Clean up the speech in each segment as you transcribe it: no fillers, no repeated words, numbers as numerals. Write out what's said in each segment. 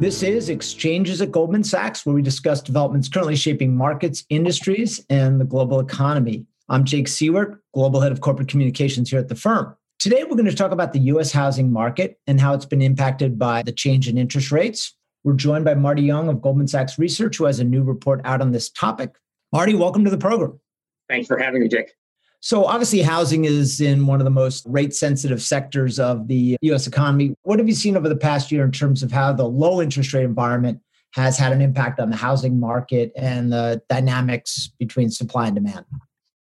This is Exchanges at Goldman Sachs, where we discuss developments currently shaping markets, industries, and the global economy. I'm Jake Seward, Global Head of Corporate Communications here at the firm. Today, we're going to talk about the U.S. housing market and how it's been impacted by the change in interest rates. We're joined by Marty Young of Goldman Sachs Research, who has a new report out on this topic. Marty, welcome to the program. Thanks for having me, Jake. So obviously, housing is in one of the most rate-sensitive sectors of the U.S. economy. What have you seen over the past year in terms of how the low interest rate environment has had an impact on the housing market and the dynamics between supply and demand?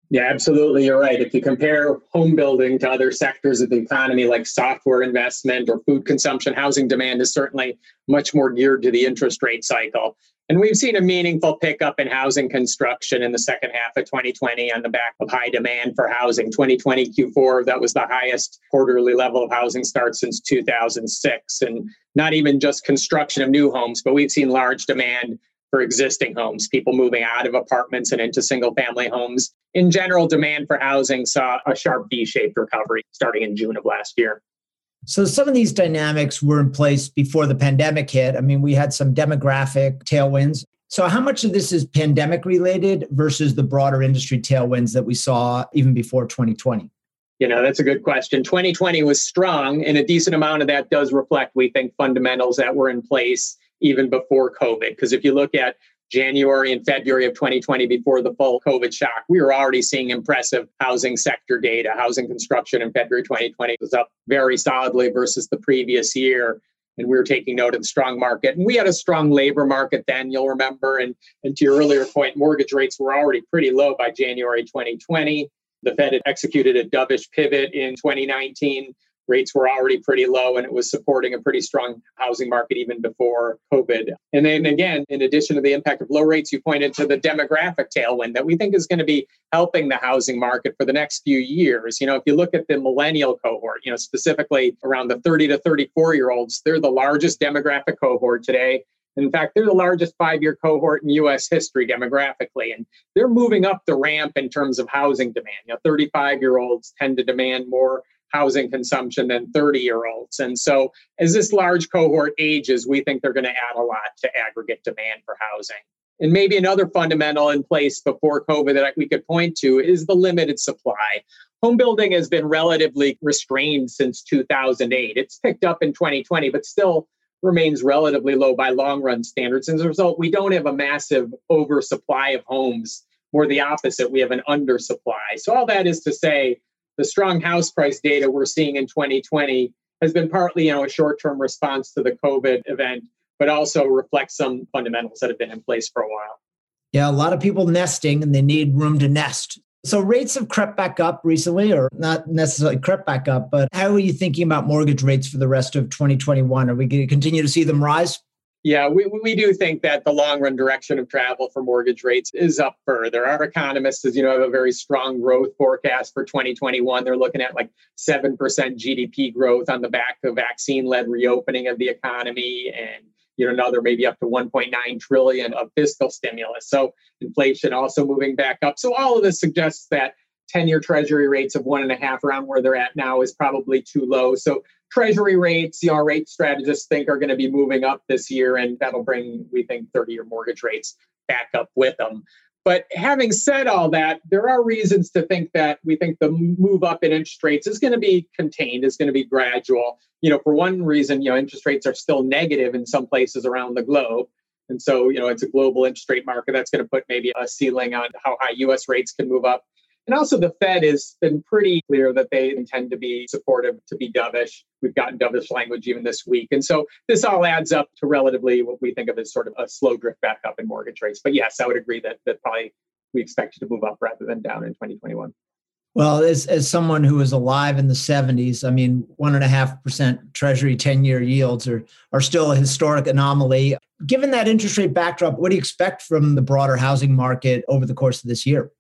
Yeah, absolutely. You're right. If you compare home building to other sectors of the economy, like software investment or food consumption, housing demand is certainly much more geared to the interest rate cycle. And we've seen a meaningful pickup in housing construction in the second half of 2020 on the back of high demand for housing. 2020 Q4, that was the highest quarterly level of housing starts since 2006. And not even just construction of new homes, but we've seen large demand for existing homes, people moving out of apartments and into single-family homes. In general, demand for housing saw a sharp V-shaped recovery starting in June of last year. So some of these dynamics were in place before the pandemic hit. I mean, we had some demographic tailwinds. So how much of this is pandemic related versus the broader industry tailwinds that we saw even before 2020? That's a good question. 2020 was strong, and a decent amount of that does reflect, we think, fundamentals that were in place even before COVID. Because if you look at January and February of 2020, before the full COVID shock, we were already seeing impressive housing sector data. Housing construction in February 2020 was up very solidly versus the previous year. And we were taking note of the strong market. And we had a strong labor market then, you'll remember. And to your earlier point, mortgage rates were already pretty low by January 2020. The Fed had executed a dovish pivot in 2019. Rates were already pretty low, and it was supporting a pretty strong housing market even before COVID. And then again, in addition to the impact of low rates, you pointed to the demographic tailwind that we think is going to be helping the housing market for the next few years. If you look at the millennial cohort, specifically around the 30 to 34-year-olds, they're the largest demographic cohort today. In fact, they're the largest five-year cohort in U.S. history demographically, and they're moving up the ramp in terms of housing demand. 35-year-olds tend to demand more housing consumption than 30-year-olds. And so as this large cohort ages, we think they're going to add a lot to aggregate demand for housing. And maybe another fundamental in place before COVID that we could point to is the limited supply. Home building has been relatively restrained since 2008. It's picked up in 2020, but still remains relatively low by long-run standards. And as a result, we don't have a massive oversupply of homes. More the opposite, we have an undersupply. So all that is to say, the strong house price data we're seeing in 2020 has been partly, a short-term response to the COVID event, but also reflects some fundamentals that have been in place for a while. Yeah, a lot of people nesting, and they need room to nest. So rates have crept back up recently, or not necessarily crept back up, but how are you thinking about mortgage rates for the rest of 2021? Are we going to continue to see them rise? Yeah, we do think that the long-run direction of travel for mortgage rates is up further. Our economists, as you know, have a very strong growth forecast for 2021. They're looking at 7% GDP growth on the back of vaccine-led reopening of the economy and another maybe up to $1.9 trillion of fiscal stimulus. So inflation also moving back up. So all of this suggests that 10-year Treasury rates of 1.5 around where they're at now is probably too low. So Treasury rates, rate strategists think are going to be moving up this year, and that'll bring, we think, 30-year mortgage rates back up with them. But having said all that, there are reasons to think that we think the move up in interest rates is going to be contained, is going to be gradual. For one reason, interest rates are still negative in some places around the globe. And so, it's a global interest rate market that's going to put maybe a ceiling on how high U.S. rates can move up. And also the Fed has been pretty clear that they intend to be supportive, to be dovish. We've gotten dovish language even this week. And so this all adds up to relatively what we think of as sort of a slow drift back up in mortgage rates. But yes, I would agree that probably we expect it to move up rather than down in 2021. Well, as someone who was alive in the 70s, 1.5% Treasury 10-year yields are still a historic anomaly. Given that interest rate backdrop, what do you expect from the broader housing market over the course of this year?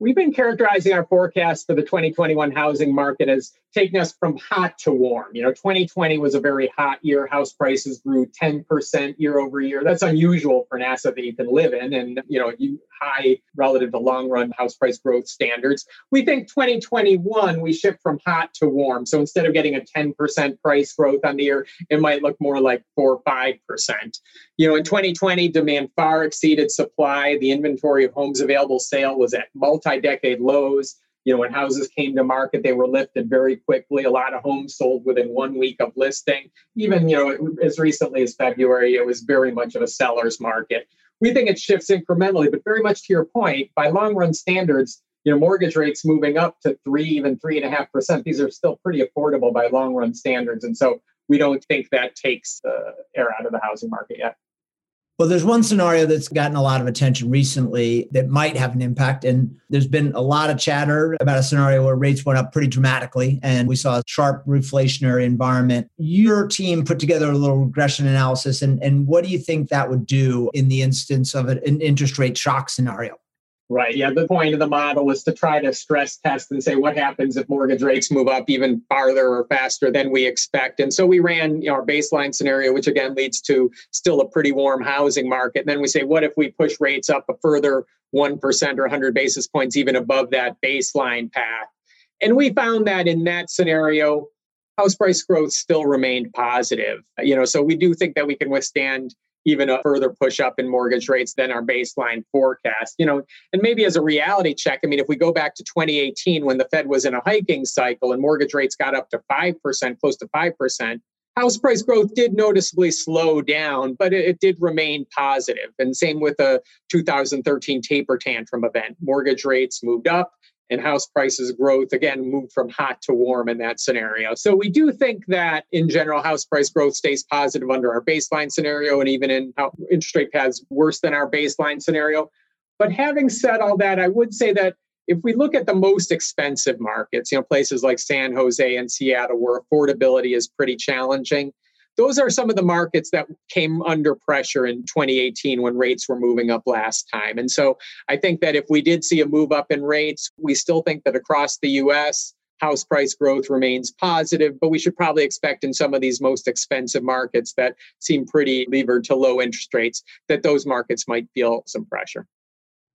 We've been characterizing our forecast for the 2021 housing market as taking us from hot to warm. 2020 was a very hot year. House prices grew 10% year over year. That's unusual for an asset that you can live in. And high relative to long-run house price growth standards. We think 2021, we shift from hot to warm. So instead of getting a 10% price growth on the year, it might look more like 4 or 5%. You know, in 2020, demand far exceeded supply. The inventory of homes available sale was at multi-decade lows. You know, when houses came to market, they were lifted very quickly. A lot of homes sold within 1 week of listing. Even, you know, as recently as February, it was very much of a seller's market. We think it shifts incrementally, but very much to your point, by long-run standards, you know, mortgage rates moving up to 3%, even 3.5%, these are still pretty affordable by long-run standards. And so we don't think that takes the air out of the housing market yet. Well, there's one scenario that's gotten a lot of attention recently that might have an impact. And there's been a lot of chatter about a scenario where rates went up pretty dramatically and we saw a sharp reflationary environment. Your team put together a little regression analysis. And what do you think that would do in the instance of an interest rate shock scenario? Right. Yeah. The point of the model is to try to stress test and say, what happens if mortgage rates move up even farther or faster than we expect? And so we ran our baseline scenario, which again leads to still a pretty warm housing market. And then we say, what if we push rates up a further 1% or 100 basis points, even above that baseline path? And we found that in that scenario, house price growth still remained positive. You know, so we do think that we can withstand even a further push up in mortgage rates than our baseline forecast. You know, and maybe as a reality check, I mean, if we go back to 2018, when the Fed was in a hiking cycle and mortgage rates got up to 5%, close to 5%, house price growth did noticeably slow down, but it did remain positive. And same with the 2013 taper tantrum event. Mortgage rates moved up and house prices growth, again, moved from hot to warm in that scenario. So we do think that, in general, house price growth stays positive under our baseline scenario and even in interest rate paths worse than our baseline scenario. But having said all that, I would say that if we look at the most expensive markets, you know, places like San Jose and Seattle, where affordability is pretty challenging, those are some of the markets that came under pressure in 2018 when rates were moving up last time. And so I think that if we did see a move up in rates, we still think that across the U.S., house price growth remains positive, but we should probably expect in some of these most expensive markets that seem pretty levered to low interest rates, that those markets might feel some pressure.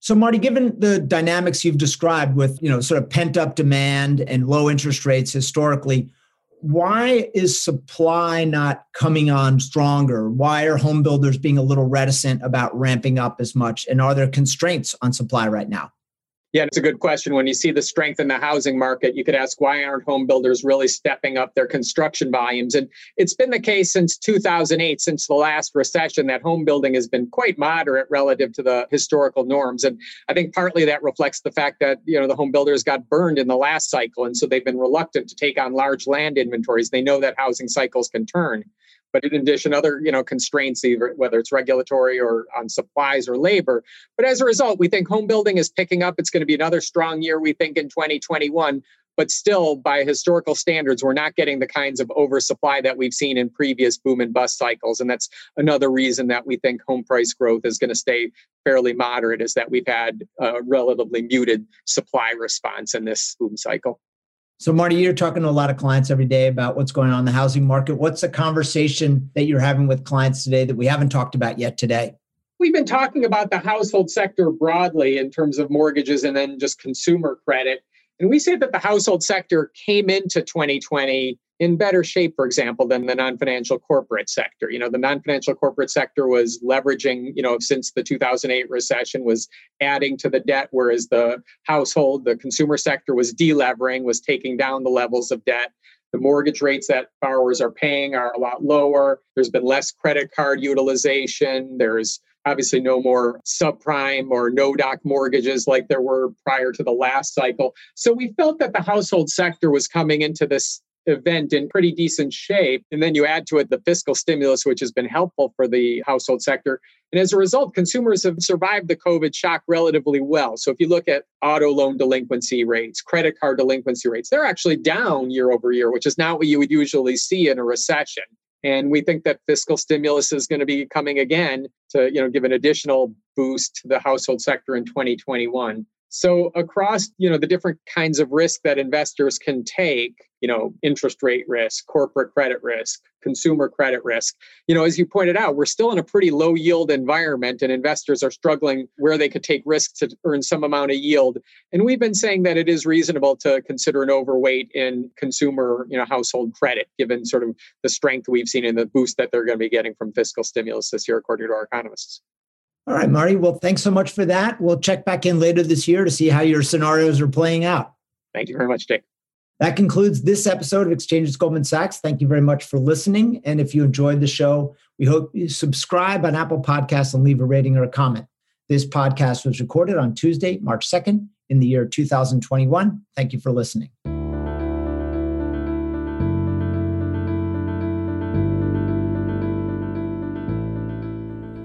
So, Marty, given the dynamics you've described with, you know, sort of pent-up demand and low interest rates historically, why is supply not coming on stronger? Why are home builders being a little reticent about ramping up as much? And are there constraints on supply right now? Yeah, it's a good question. When you see the strength in the housing market, you could ask, why aren't home builders really stepping up their construction volumes? And it's been the case since 2008, since the last recession, that home building has been quite moderate relative to the historical norms. And I think partly that reflects the fact that, you know, the home builders got burned in the last cycle. And so they've been reluctant to take on large land inventories. They know that housing cycles can turn. But in addition, other, you know, constraints, either whether it's regulatory or on supplies or labor. But as a result, we think home building is picking up. It's going to be another strong year, we think, in 2021. But still, by historical standards, we're not getting the kinds of oversupply that we've seen in previous boom and bust cycles. And that's another reason that we think home price growth is going to stay fairly moderate, is that we've had a relatively muted supply response in this boom cycle. So, Marty, you're talking to a lot of clients every day about what's going on in the housing market. What's the conversation that you're having with clients today that we haven't talked about yet today? We've been talking about the household sector broadly in terms of mortgages and then just consumer credit. And we say that the household sector came into 2020 in better shape, for example, than the non-financial corporate sector. You know, the non-financial corporate sector was leveraging, you know, since the 2008 recession, was adding to the debt, whereas the household, the consumer sector was delevering, was taking down the levels of debt. The mortgage rates that borrowers are paying are a lot lower. There's been less credit card utilization. There's obviously no more subprime or no-doc mortgages like there were prior to the last cycle. So we felt that the household sector was coming into this event in pretty decent shape. And then you add to it the fiscal stimulus, which has been helpful for the household sector. And as a result, consumers have survived the COVID shock relatively well. So if you look at auto loan delinquency rates, credit card delinquency rates, they're actually down year over year, which is not what you would usually see in a recession. And we think that fiscal stimulus is going to be coming again to, you know, give an additional boost to the household sector in 2021. So across, the different kinds of risk that investors can take, interest rate risk, corporate credit risk, consumer credit risk, as you pointed out, we're still in a pretty low yield environment and investors are struggling where they could take risks to earn some amount of yield. And we've been saying that it is reasonable to consider an overweight in consumer, household credit, given sort of the strength we've seen and the boost that they're going to be getting from fiscal stimulus this year, according to our economists. All right, Marty. Well, thanks so much for that. We'll check back in later this year to see how your scenarios are playing out. Thank you very much, Jake. That concludes this episode of Exchanges Goldman Sachs. Thank you very much for listening. And if you enjoyed the show, we hope you subscribe on Apple Podcasts and leave a rating or a comment. This podcast was recorded on Tuesday, March 2nd in the year 2021. Thank you for listening.